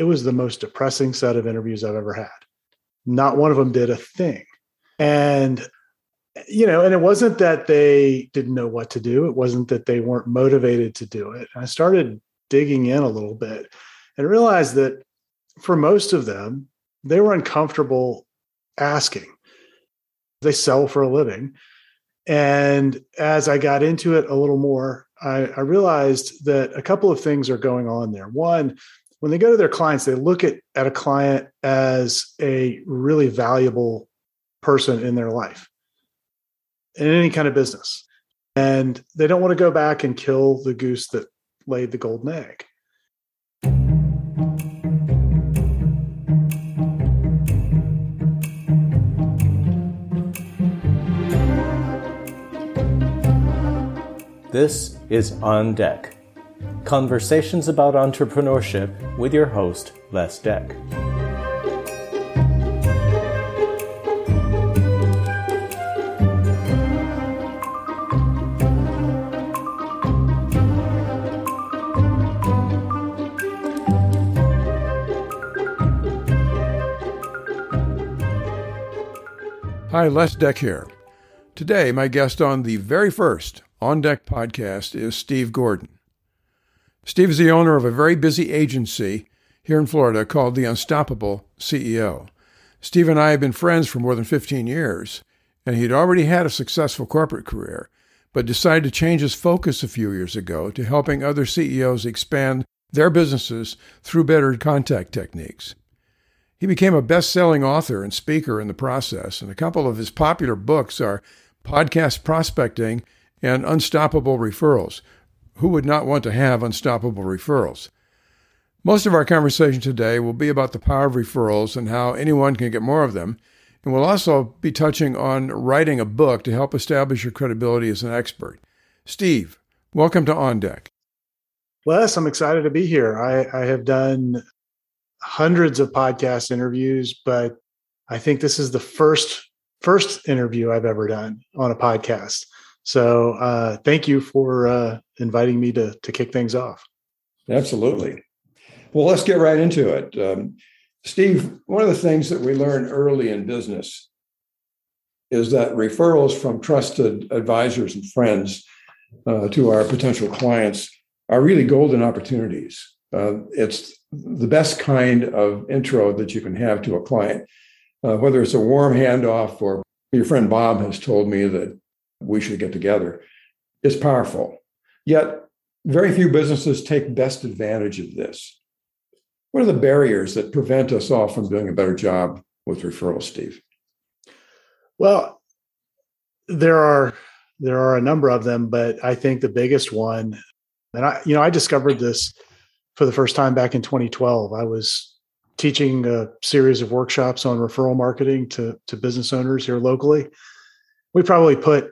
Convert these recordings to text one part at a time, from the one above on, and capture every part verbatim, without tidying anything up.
It was the most depressing set of interviews I've ever had. Not one of them did a thing. And, you know, and it wasn't that they didn't know what to do. It wasn't that they weren't motivated to do it. I started digging in a little bit and realized that for most of them, they were uncomfortable asking. They sell for a living. And as I got into it a little more, I, I realized that a couple of things are going on there. One, when they go to their clients, they look at, at a client as a really valuable person in their life, in any kind of business. And they don't want to go back and kill the goose that laid the golden egg. This is On Deck, conversations about entrepreneurship with your host, Les Deck. Hi, Les Deck here. Today, my guest on the very first On Deck podcast is Steve Gordon. Steve is the owner of a very busy agency here in Florida called The Unstoppable C E O. Steve and I have been friends for more than fifteen years, and he'd already had a successful corporate career, but decided to change his focus a few years ago to helping other C E Os expand their businesses through better contact techniques. He became a best-selling author and speaker in the process, and a couple of his popular books are Podcast Prospecting and Unstoppable Referrals. Who would not want to have unstoppable referrals? Most of our conversation today will be about the power of referrals and how anyone can get more of them. And we'll also be touching on writing a book to help establish your credibility as an expert. Steve, welcome to On Deck. Les, I'm excited to be here. I, I have done hundreds of podcast interviews, but I think this is the first first interview I've ever done on a podcast. So uh, thank you for uh, inviting me to to kick things off. Absolutely. Well, let's get right into it. Um, Steve, one of the things that we learn early in business is that referrals from trusted advisors and friends uh, to our potential clients are really golden opportunities. Uh, it's the best kind of intro that you can have to a client, uh, whether it's a warm handoff or your friend Bob has told me that we should get together. It's powerful. Yet, very few businesses take best advantage of this. What are the barriers that prevent us all from doing a better job with referrals, Steve? Well, there are there are a number of them, but I think the biggest one, and I, you know, I discovered this for the first time back in twenty twelve. I was teaching a series of workshops on referral marketing to, to business owners here locally. We probably put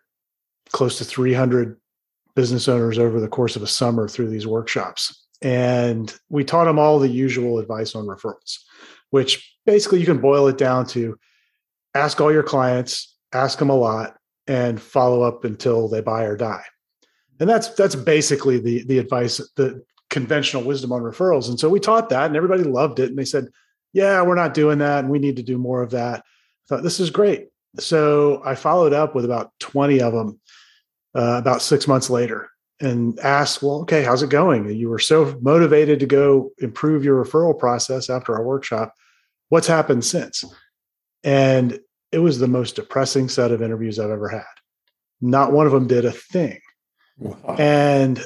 close to three hundred business owners over the course of a summer through these workshops. And we taught them all the usual advice on referrals, which basically you can boil it down to ask all your clients, ask them a lot, and follow up until they buy or die. And that's that's basically the, the advice, the conventional wisdom on referrals. And so we taught that and everybody loved it. And they said, yeah, we're not doing that. And we need to do more of that. I thought, this is great. So I followed up with about twenty of them uh, about six months later and asked, well, okay, how's it going? You were so motivated to go improve your referral process after our workshop. What's happened since? And it was the most depressing set of interviews I've ever had. Not one of them did a thing. Wow. And,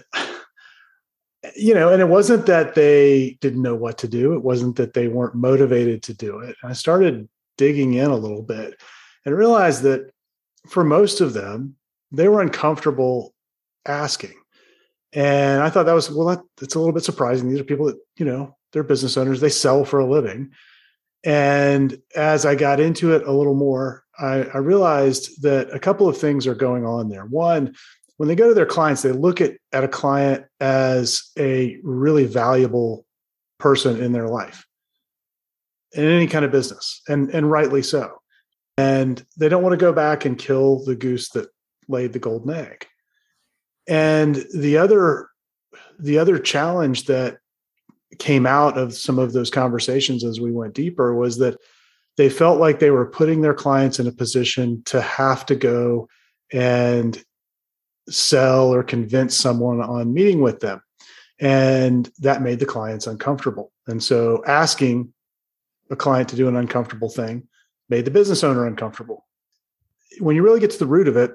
you know, and it wasn't that they didn't know what to do. It wasn't that they weren't motivated to do it. And I started digging in a little bit and realized that for most of them, they were uncomfortable asking. And I thought that was, well, that, that's a little bit surprising. These are people that, you know, they're business owners, they sell for a living. And as I got into it a little more, I, I realized that a couple of things are going on there. One, when they go to their clients, they look at, at a client as a really valuable person in their life, in any kind of business, and, and rightly so. And they don't want to go back and kill the goose that laid the golden egg. And the other, the other challenge that came out of some of those conversations as we went deeper was that they felt like they were putting their clients in a position to have to go and sell or convince someone on meeting with them. And that made the clients uncomfortable. And so asking a client to do an uncomfortable thing made the business owner uncomfortable. When you really get to the root of it,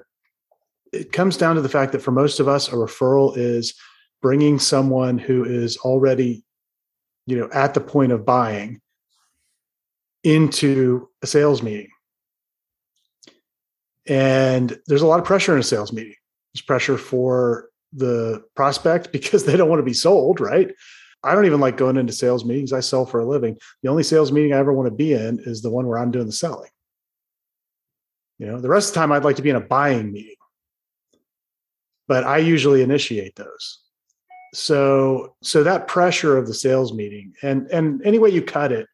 it comes down to the fact that for most of us, a referral is bringing someone who is already, you know, at the point of buying into a sales meeting. And there's a lot of pressure in a sales meeting. There's pressure for the prospect because they don't want to be sold, right? I don't even like going into sales meetings. I sell for a living. The only sales meeting I ever want to be in is the one where I'm doing the selling. You know, the rest of the time I'd like to be in a buying meeting, but I usually initiate those. So, so that pressure of the sales meeting, and, and any way you cut it,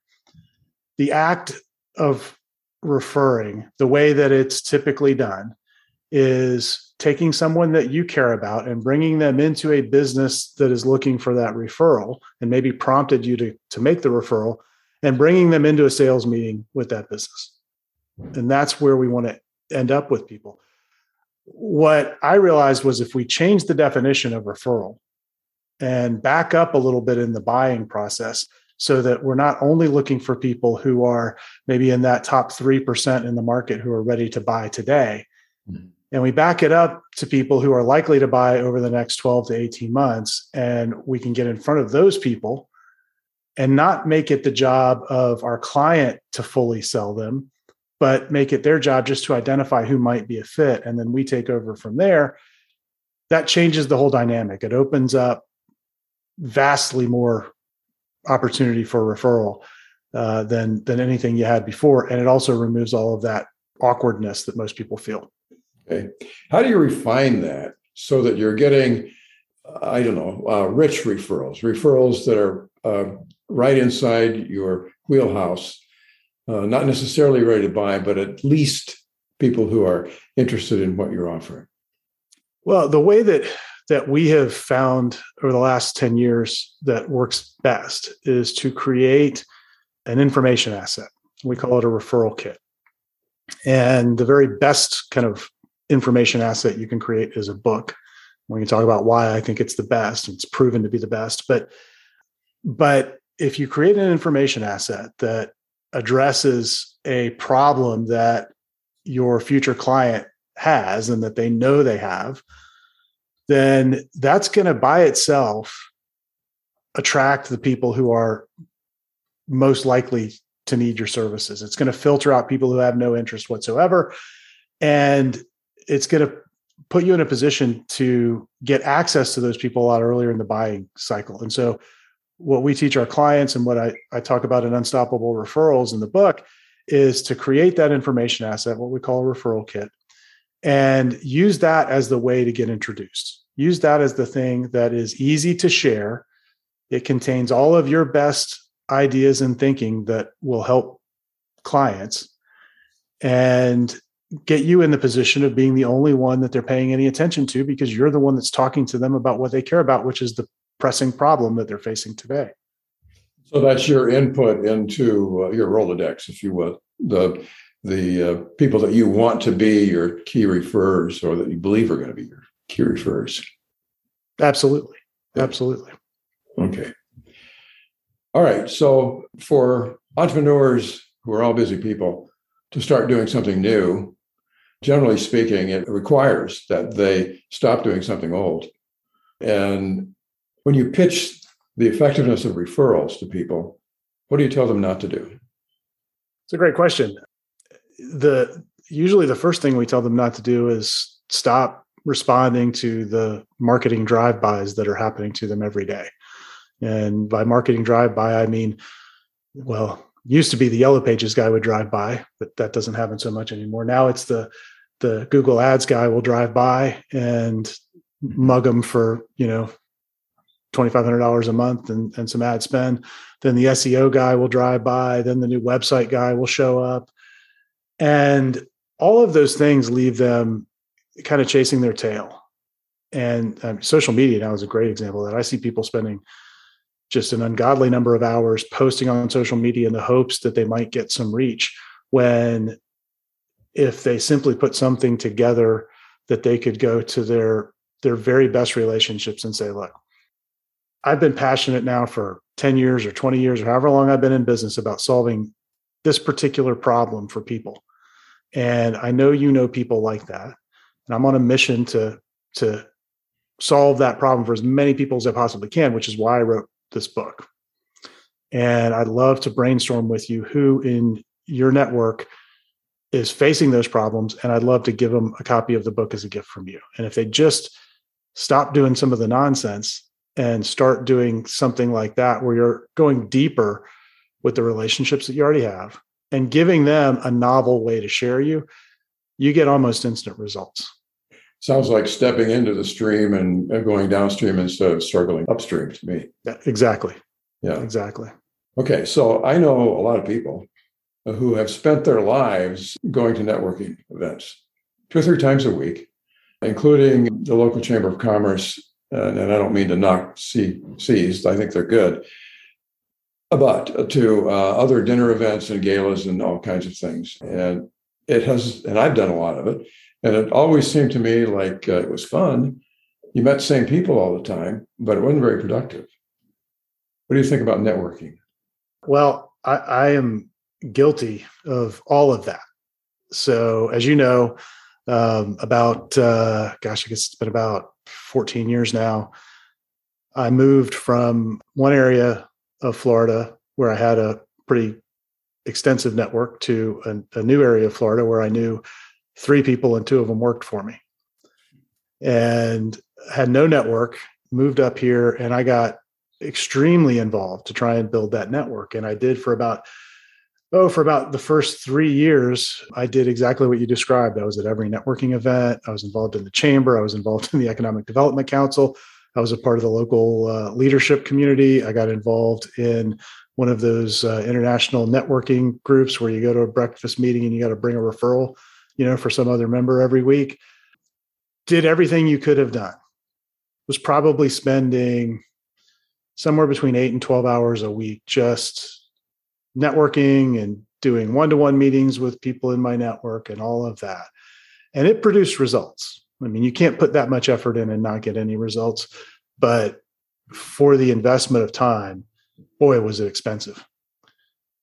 the act of referring, the way that it's typically done, is taking someone that you care about and bringing them into a business that is looking for that referral and maybe prompted you to, to make the referral, and bringing them into a sales meeting with that business. And that's where we want to end up with people. What I realized was if we change the definition of referral and back up a little bit in the buying process so that we're not only looking for people who are maybe in that top three percent in the market who are ready to buy today, mm-hmm. and we back it up to people who are likely to buy over the next twelve to eighteen months, and we can get in front of those people and not make it the job of our client to fully sell them, but make it their job just to identify who might be a fit. And then we take over from there. That changes the whole dynamic. It opens up vastly more opportunity for referral uh, than, than anything you had before. And it also removes all of that awkwardness that most people feel. Okay. How do you refine that so that you're getting, I don't know, uh, rich referrals, referrals that are uh, right inside your wheelhouse? Uh, not necessarily ready to buy, but at least people who are interested in what you're offering. Well, the way that that we have found over the last ten years that works best is to create an information asset. We call it a referral kit. And the very best kind of information asset you can create is a book. We can talk about why I think it's the best. It's proven to be the best. But, but if you create an information asset that addresses a problem that your future client has and that they know they have, then that's going to by itself attract the people who are most likely to need your services. It's going to filter out people who have no interest whatsoever. And it's going to put you in a position to get access to those people a lot earlier in the buying cycle. And so what we teach our clients and what I, I talk about in Unstoppable Referrals in the book is to create that information asset, what we call a referral kit, and use that as the way to get introduced. Use that as the thing that is easy to share. It contains all of your best ideas and thinking that will help clients and get you in the position of being the only one that they're paying any attention to, because you're the one that's talking to them about what they care about, which is the pressing problem that they're facing today. So that's your input into uh, your Rolodex, if you will, the the uh, people that you want to be your key referrers, or that you believe are going to be your key referrers. Absolutely. Absolutely. Okay. All right. So for entrepreneurs who are all busy people to start doing something new, generally speaking, it requires that they stop doing something old. And when you pitch the effectiveness of referrals to people, what do you tell them not to do? It's a great question. The usually the first thing we tell them not to do is stop responding to the marketing drive-bys that are happening to them every day. And by marketing drive-by, I mean, well, used to be the Yellow Pages guy would drive by, but that doesn't happen so much anymore. Now it's the the Google Ads guy will drive by and mug them for, you know, twenty-five hundred dollars a month and, and some ad spend. Then the S E O guy will drive by. Then the new website guy will show up. And all of those things leave them kind of chasing their tail. And um, social media now is a great example of that. I see people spending just an ungodly number of hours posting on social media in the hopes that they might get some reach, when if they simply put something together that they could go to their, their very best relationships and say, look, I've been passionate now for ten years or twenty years or however long I've been in business about solving this particular problem for people. And I know you know people like that. And I'm on a mission to, to solve that problem for as many people as I possibly can, which is why I wrote this book. And I'd love to brainstorm with you who in your network is facing those problems. And I'd love to give them a copy of the book as a gift from you. And if they just stop doing some of the nonsense and start doing something like that, where you're going deeper with the relationships that you already have and giving them a novel way to share you, you get almost instant results. Sounds like stepping into the stream and going downstream instead of struggling upstream to me. Yeah, exactly. Yeah, exactly. Okay. So I know a lot of people who have spent their lives going to networking events two or three times a week, including the local Chamber of Commerce. And I don't mean to knock C's. I think they're good. But to uh, other dinner events and galas and all kinds of things. And it has, and I've done a lot of it. And it always seemed to me like uh, it was fun. You met the same people all the time, but it wasn't very productive. What do you think about networking? Well, I, I am guilty of all of that. So as you know, um, about, uh, gosh, I guess it's been about fourteen years now, I moved from one area of Florida where I had a pretty extensive network to a, a new area of Florida where I knew three people and two of them worked for me, and had no network, moved up here, and I got extremely involved to try and build that network. And I did for about, oh, for about the first three years, I did exactly what you described. I was at every networking event. I was involved in the chamber. I was involved in the Economic Development Council. I was a part of the local uh, leadership community. I got involved in one of those uh, international networking groups where you go to a breakfast meeting and you got to bring a referral, you know, for some other member every week. Did everything you could have done. Was probably spending somewhere between eight and twelve hours a week just networking and doing one-to-one meetings with people in my network and all of that. And it produced results. I mean, you can't put that much effort in and not get any results. But for the investment of time, boy, was it expensive.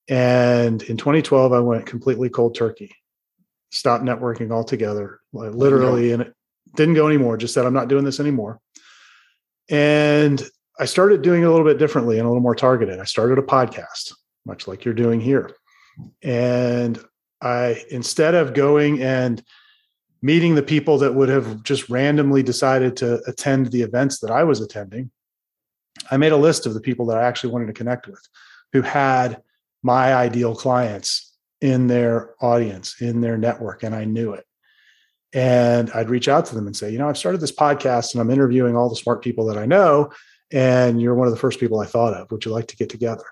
And in twenty twelve, I went completely cold turkey. Stopped networking altogether, like literally, no. And it didn't go anymore. Just said, I'm not doing this anymore. And I started doing it a little bit differently and a little more targeted. I started a podcast, much like you're doing here. And I, instead of going and meeting the people that would have just randomly decided to attend the events that I was attending, I made a list of the people that I actually wanted to connect with, who had my ideal clients in their audience, in their network, and I knew it. And I'd reach out to them and say, you know, I've started this podcast and I'm interviewing all the smart people that I know, and you're one of the first people I thought of. Would you like to get together?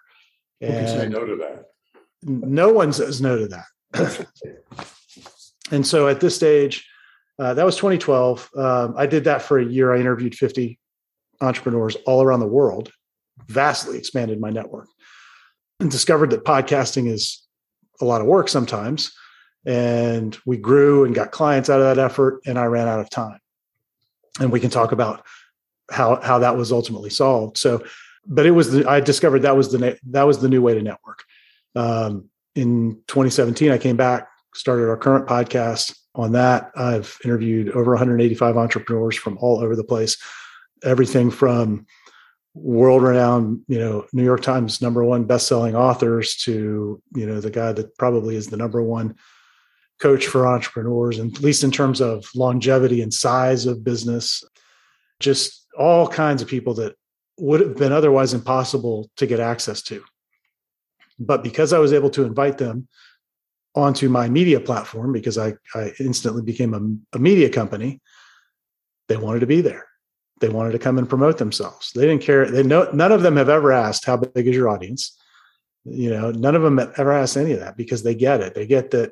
And who can say no to that? No one says no to that. And so at this stage, uh, that was twenty twelve. Um, I did that for a year. I interviewed fifty entrepreneurs all around the world, vastly expanded my network, and discovered that podcasting is a lot of work sometimes. And we grew and got clients out of that effort, and I ran out of time. And we can talk about how, how that was ultimately solved. So, but it was, the, I discovered that was the, that was the new way to network. Um, in twenty seventeen, I came back, started our current podcast on that. I've interviewed over one hundred eighty-five entrepreneurs from all over the place, everything from world-renowned, you know, New York Times number one best-selling authors to, you know, the guy that probably is the number one coach for entrepreneurs, and at least in terms of longevity and size of business, just all kinds of people that would have been otherwise impossible to get access to. But because I was able to invite them onto my media platform, because I, I instantly became a, a media company, they wanted to be there. They wanted to come and promote themselves. They didn't care. They know, none of them have ever asked, how big is your audience? You know, none of them have ever asked any of that, because they get it. They get that,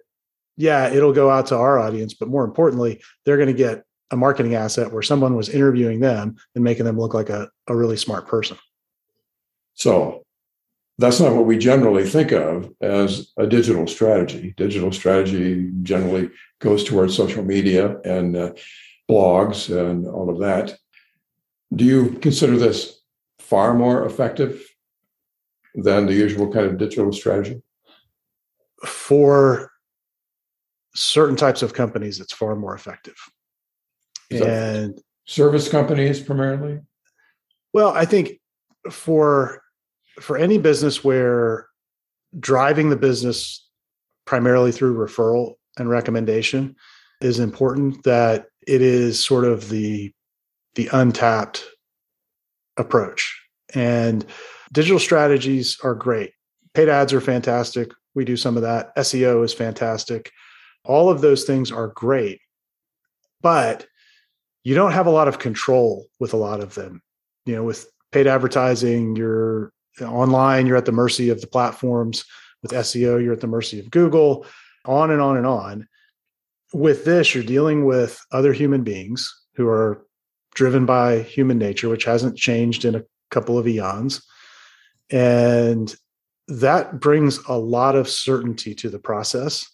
yeah, it'll go out to our audience, but more importantly, they're going to get a marketing asset where someone was interviewing them and making them look like a, a really smart person. So that's not what we generally think of as a digital strategy. Digital strategy generally goes towards social media and uh, blogs and all of that. Do you consider this far more effective than the usual kind of digital strategy? For certain types of companies, it's far more effective. And service companies primarily? Well, I think for... for any business where driving the business primarily through referral and recommendation is important, that it is sort of the, the untapped approach. And digital strategies are great. Paid ads are fantastic. We do some of that. S E O is fantastic. All of those things are great, but you don't have a lot of control with a lot of them. You know, with paid advertising, you're online, you're at the mercy of the platforms. With S E O, you're at the mercy of Google, on and on and on. With this, you're dealing with other human beings who are driven by human nature, which hasn't changed in a couple of eons. And that brings a lot of certainty to the process.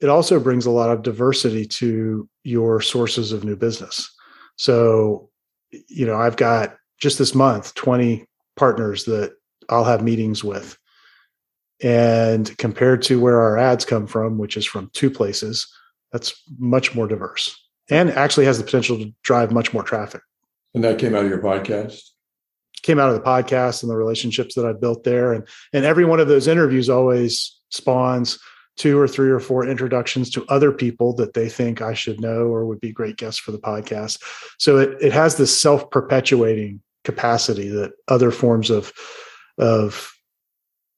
It also brings a lot of diversity to your sources of new business. So, you know, I've got just this month, twenty partners that I'll have meetings with. And compared to where our ads come from, which is from two places, that's much more diverse and actually has the potential to drive much more traffic. And that came out of your podcast? Came out of the podcast and the relationships that I've built there. And, and every one of those interviews always spawns two or three or four introductions to other people that they think I should know or would be great guests for the podcast. So it, it has this self-perpetuating capacity that other forms of of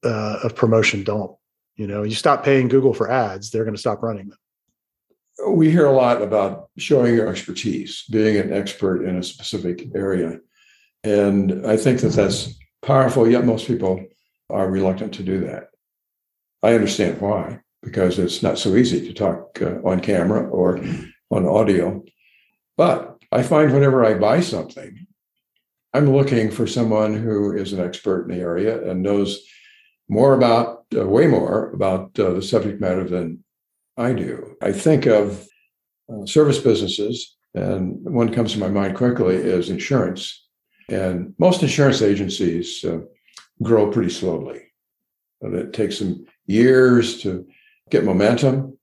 uh, of promotion don't. You know, you stop paying Google for ads, they're going to stop running them. We hear a lot about showing your expertise, being an expert in a specific area, and I think that that's powerful. Yet most people are reluctant to do that. I understand why, because it's not so easy to talk uh, on camera or on audio. But I find whenever I buy something, I'm looking for someone who is an expert in the area and knows more about, uh, way more about uh, the subject matter than I do. I think of uh, service businesses, and one comes to my mind quickly is insurance. And most insurance agencies uh, grow pretty slowly. And it takes them years to get momentum.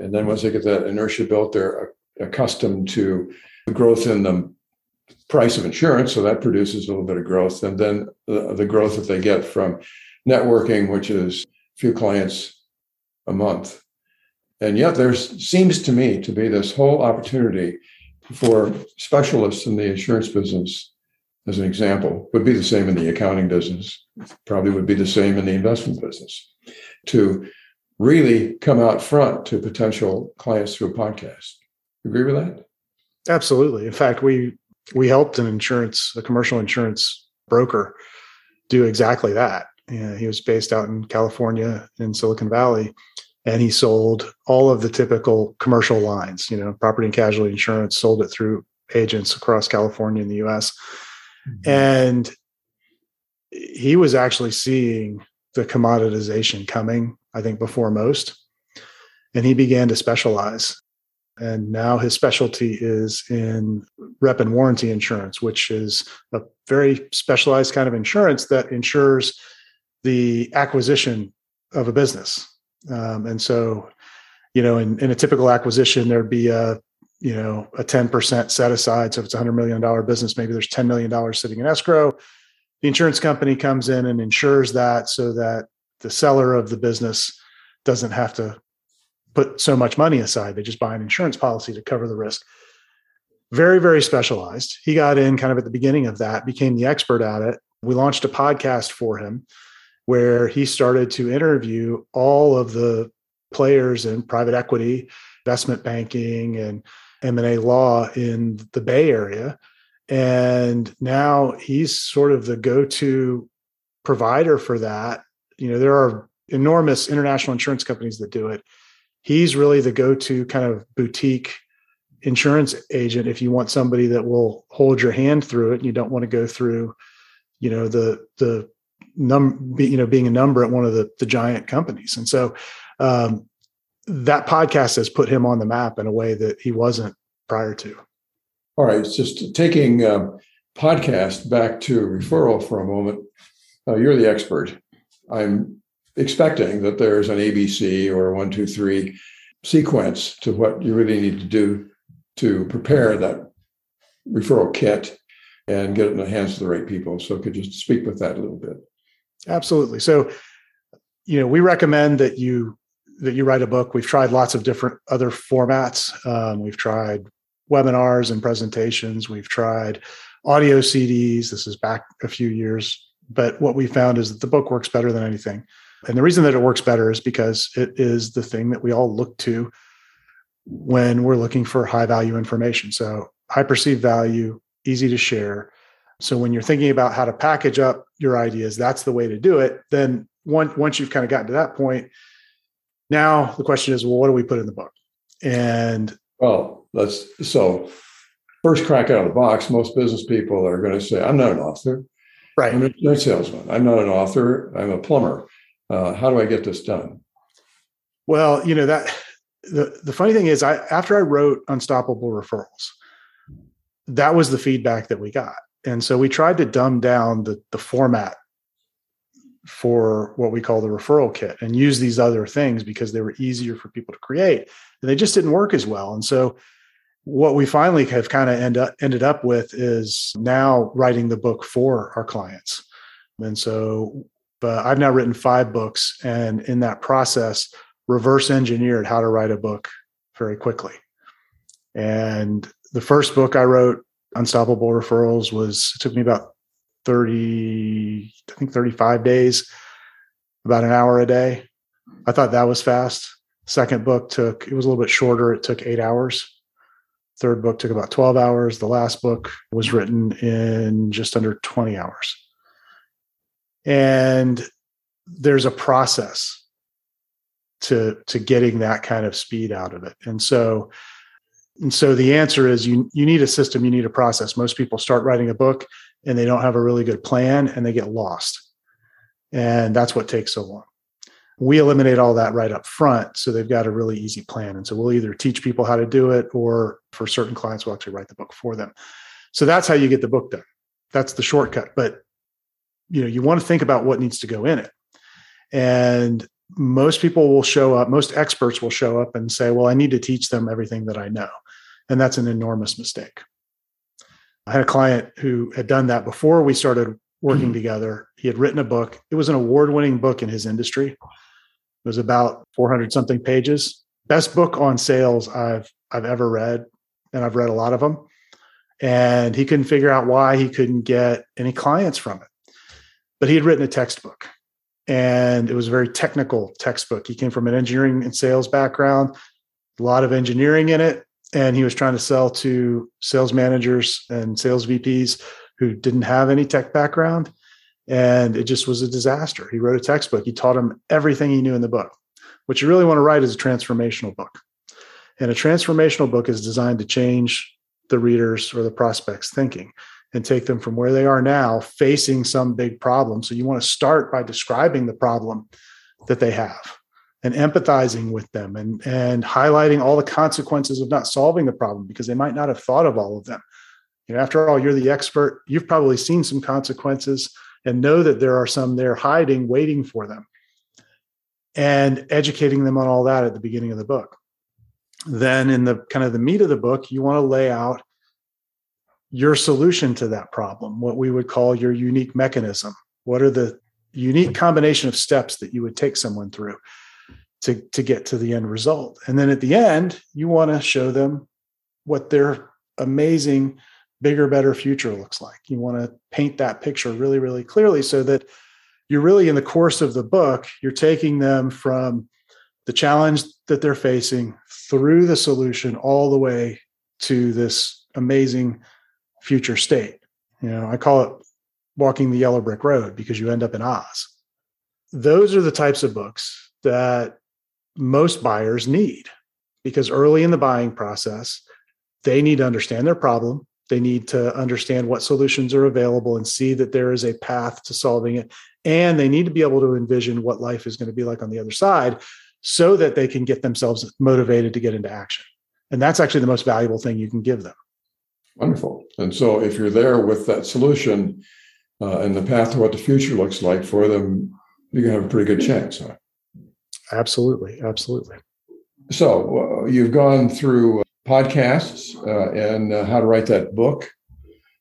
And then once they get that inertia built, they're accustomed to the growth in them. Price of insurance, so that produces a little bit of growth. And then the, the growth that they get from networking, which is a few clients a month. And yet there seems to me to be this whole opportunity for specialists in the insurance business, as an example, would be the same in the accounting business, probably would be the same in the investment business, to really come out front to potential clients through a podcast. Agree with that? Absolutely. In fact, we We helped an insurance, a commercial insurance broker do exactly that. And he was based out in California in Silicon Valley, and he sold all of the typical commercial lines, you know, property and casualty insurance, sold it through agents across California and the U S. Mm-hmm. And he was actually seeing the commoditization coming, I think, before most. And he began to specialize. And now his specialty is in rep and warranty insurance, which is a very specialized kind of insurance that insures the acquisition of a business. Um, and so, you know, in, in a typical acquisition, there'd be a, you know, a ten percent set aside. So if it's a one hundred million dollars business, maybe there's ten million dollars sitting in escrow. The insurance company comes in and insures that so that the seller of the business doesn't have to put so much money aside. They just buy an insurance policy to cover the risk. Very, very specialized. He got in kind of at the beginning of that, became the expert at it. We launched a podcast for him where he started to interview all of the players in private equity, investment banking, and M and A law in the Bay Area. And now he's sort of the go-to provider for that. You know, there are enormous international insurance companies that do it. He's really the go-to kind of boutique insurance agent if you want somebody that will hold your hand through it and you don't want to go through, you know, the the num be, you know, being a number at one of the, the giant companies. And so um, that podcast has put him on the map in a way that he wasn't prior to. All right. It's just taking um, podcast back to referral for a moment. Uh, you're the expert. I'm expecting that there's an A B C or a one, two, three sequence to what you really need to do to prepare that referral kit and get it in the hands of the right people. So could you speak with that a little bit? Absolutely. So, you know, we recommend that you, that you write a book. We've tried lots of different other formats. Um, we've tried webinars and presentations. We've tried audio C Ds. This is back a few years, but what we found is that the book works better than anything. And the reason that it works better is because it is the thing that we all look to when we're looking for high value information. So high perceived value, easy to share. So when you're thinking about how to package up your ideas, that's the way to do it. Then once once you've kind of gotten to that point, now the question is, well, what do we put in the book? And well, let's so first crack out of the box. Most business people are going to say, "I'm not an author. Right? I'm a salesman. I'm not an author. I'm a plumber. Uh, how do I get this done?" Well, you know that the the funny thing is, I after I wrote Unstoppable Referrals, that was the feedback that we got. And so we tried to dumb down the, the format for what we call the referral kit and use these other things because they were easier for people to create. And they just didn't work as well. And so what we finally have kind of end up, ended up with is now writing the book for our clients. And so but I've now written five books, and in that process, reverse engineered how to write a book very quickly. And the first book I wrote, Unstoppable Referrals, was it took me about thirty, I think thirty-five days, about an hour a day. I thought that was fast. Second book took, it was a little bit shorter. It took eight hours. Third book took about twelve hours. The last book was written in just under twenty hours. And there's a process to, to getting that kind of speed out of it. And so And so the answer is you you need a system, you need a process. Most people start writing a book and they don't have a really good plan and they get lost. And that's what takes so long. We eliminate all that right up front. So they've got a really easy plan. And so we'll either teach people how to do it, or for certain clients, we'll actually write the book for them. So that's how you get the book done. That's the shortcut. But you know, you want to think about what needs to go in it. And most people will show up, most experts will show up and say, well, I need to teach them everything that I know. And that's an enormous mistake. I had a client who had done that before we started working mm-hmm. together. He had written a book. It was an award-winning book in his industry. It was about four hundred something pages. Best book on sales I've I've ever read, and I've read a lot of them. And he couldn't figure out why he couldn't get any clients from it. But he had written a textbook. And it was a very technical textbook. He came from an engineering and sales background, a lot of engineering in it. And he was trying to sell to sales managers and sales V Ps who didn't have any tech background. And it just was a disaster. He wrote a textbook. He taught them everything he knew in the book. What you really want to write is a transformational book. And a transformational book is designed to change the readers or the prospects' thinking and take them from where they are now facing some big problem. So you want to start by describing the problem that they have and empathizing with them and, and highlighting all the consequences of not solving the problem, because they might not have thought of all of them. You know, after all, you're the expert. You've probably seen some consequences and know that there are some there hiding, waiting for them, and educating them on all that at the beginning of the book. Then in the kind of the meat of the book, you want to lay out your solution to that problem, what we would call your unique mechanism. What are the unique combination of steps that you would take someone through to, to get to the end result? And then at the end, you want to show them what their amazing, bigger, better future looks like. You want to paint that picture really, really clearly so that you're really in the course of the book, you're taking them from the challenge that they're facing through the solution all the way to this amazing future state. You know, I call it walking the yellow brick road, because you end up in Oz. Those are the types of books that most buyers need, because early in the buying process, they need to understand their problem. They need to understand what solutions are available and see that there is a path to solving it. And they need to be able to envision what life is going to be like on the other side so that they can get themselves motivated to get into action. And that's actually the most valuable thing you can give them. Wonderful. And so if you're there with that solution uh, and the path to what the future looks like for them, you're going to have a pretty good chance, huh? Absolutely. Absolutely. So uh, you've gone through podcasts uh, and uh, how to write that book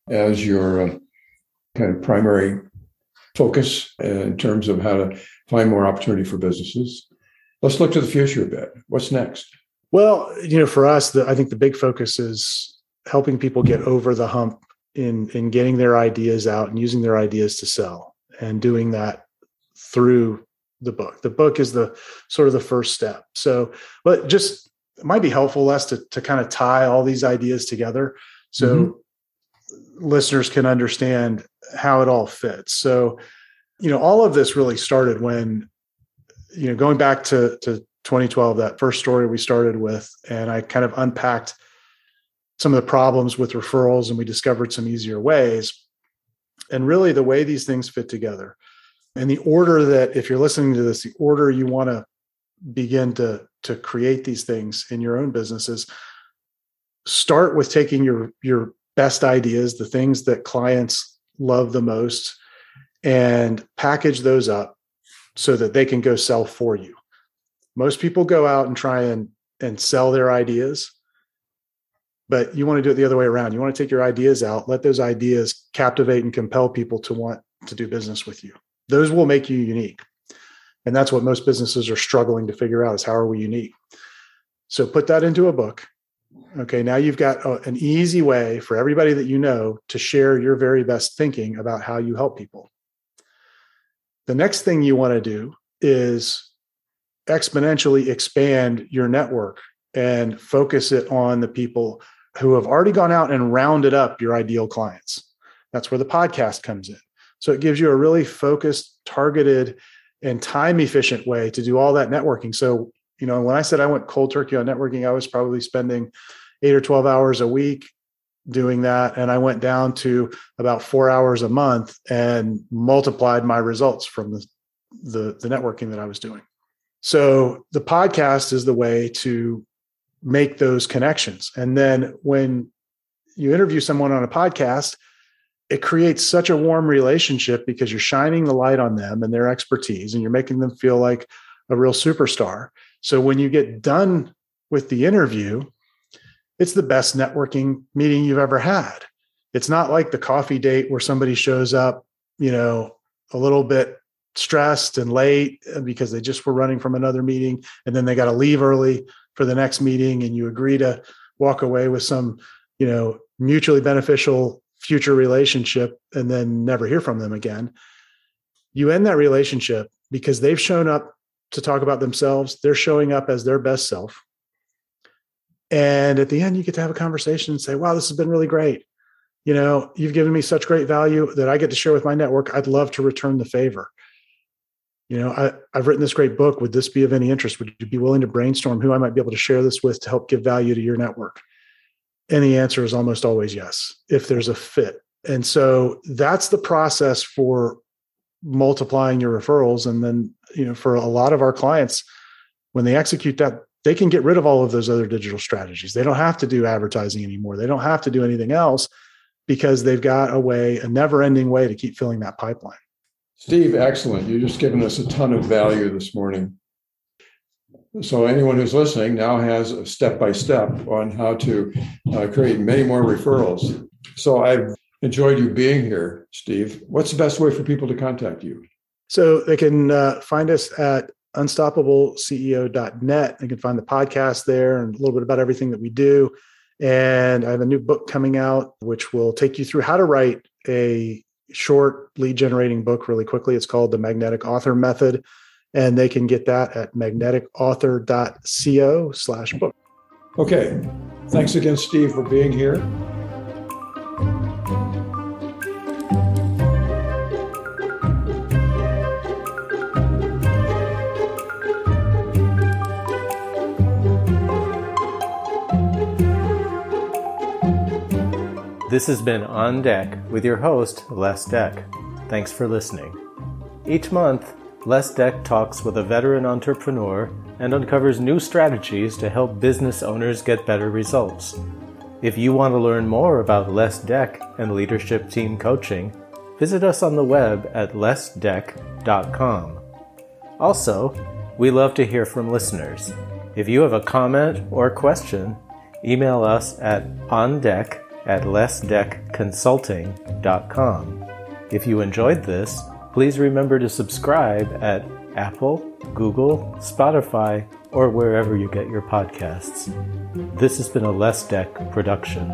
as your uh, kind of primary focus uh, in terms of how to find more opportunity for businesses. Let's look to the future a bit. What's next? Well, you know, for us, the, I think the big focus is helping people get over the hump in, in getting their ideas out and using their ideas to sell, and doing that through the book. The book is the sort of the first step. So, but just it might be helpful, Les, to, to kind of tie all these ideas together so mm-hmm. listeners can understand how it all fits. So, you know, all of this really started when, you know, going back to, to twenty twelve, that first story we started with, and I kind of unpacked some of the problems with referrals, and we discovered some easier ways. And really the way these things fit together. And the order that, if you're listening to this, the order you want to begin to, to create these things in your own businesses, start with taking your, your best ideas, the things that clients love the most, and package those up so that they can go sell for you. Most people go out and try and, and sell their ideas, but you want to do it the other way around. You want to take your ideas out, let those ideas captivate and compel people to want to do business with you. Those will make you unique. And that's what most businesses are struggling to figure out, is how are we unique? So put that into a book. Okay, now you've got a, an easy way for everybody that you know to share your very best thinking about how you help people. The next thing you want to do is exponentially expand your network and focus it on the people who have already gone out and rounded up your ideal clients. That's where the podcast comes in. So it gives you a really focused, targeted, and time-efficient way to do all that networking. So, you know, when I said I went cold turkey on networking, I was probably spending eight or twelve hours a week doing that. And I went down to about four hours a month and multiplied my results from the, the, the networking that I was doing. So the podcast is the way to make those connections. And then when you interview someone on a podcast, it creates such a warm relationship because you're shining the light on them and their expertise, and you're making them feel like a real superstar. So when you get done with the interview, it's the best networking meeting you've ever had. It's not like the coffee date where somebody shows up, you know, a little bit stressed and late because they just were running from another meeting, and then they got to leave early for the next meeting, and you agree to walk away with some, you know, mutually beneficial future relationship and then never hear from them again. You end that relationship because they've shown up to talk about themselves. They're showing up as their best self. And at the end, you get to have a conversation and say, wow, this has been really great. You know, you've given me such great value that I get to share with my network. I'd love to return the favor. You know, I, I've written this great book. Would this be of any interest? Would you be willing to brainstorm who I might be able to share this with to help give value to your network? And the answer is almost always yes, if there's a fit. And so that's the process for multiplying your referrals. And then, you know, for a lot of our clients, when they execute that, they can get rid of all of those other digital strategies. They don't have to do advertising anymore. They don't have to do anything else because they've got a way, a never-ending way to keep filling that pipeline. Steve, excellent. You've just given us a ton of value this morning. So anyone who's listening now has a step-by-step on how to uh, create many more referrals. So I've enjoyed you being here, Steve. What's the best way for people to contact you? So they can uh, find us at unstoppable c e o dot net. They can find the podcast there and a little bit about everything that we do. And I have a new book coming out, which will take you through how to write a short lead-generating book really quickly. It's called The Magnetic Author Method. And they can get that at magnetic author dot co slash book. Okay. Thanks again, Steve, for being here. This has been On Deck with your host, Les Deck. Thanks for listening. Each month, Les Deck talks with a veteran entrepreneur and uncovers new strategies to help business owners get better results. If you want to learn more about Les Deck and leadership team coaching, visit us on the web at les deck dot com. Also, we love to hear from listeners. If you have a comment or question, email us at on deck at les deck consulting dot com. If you enjoyed this, please remember to subscribe at Apple, Google, Spotify, or wherever you get your podcasts. This has been a Les Deck production.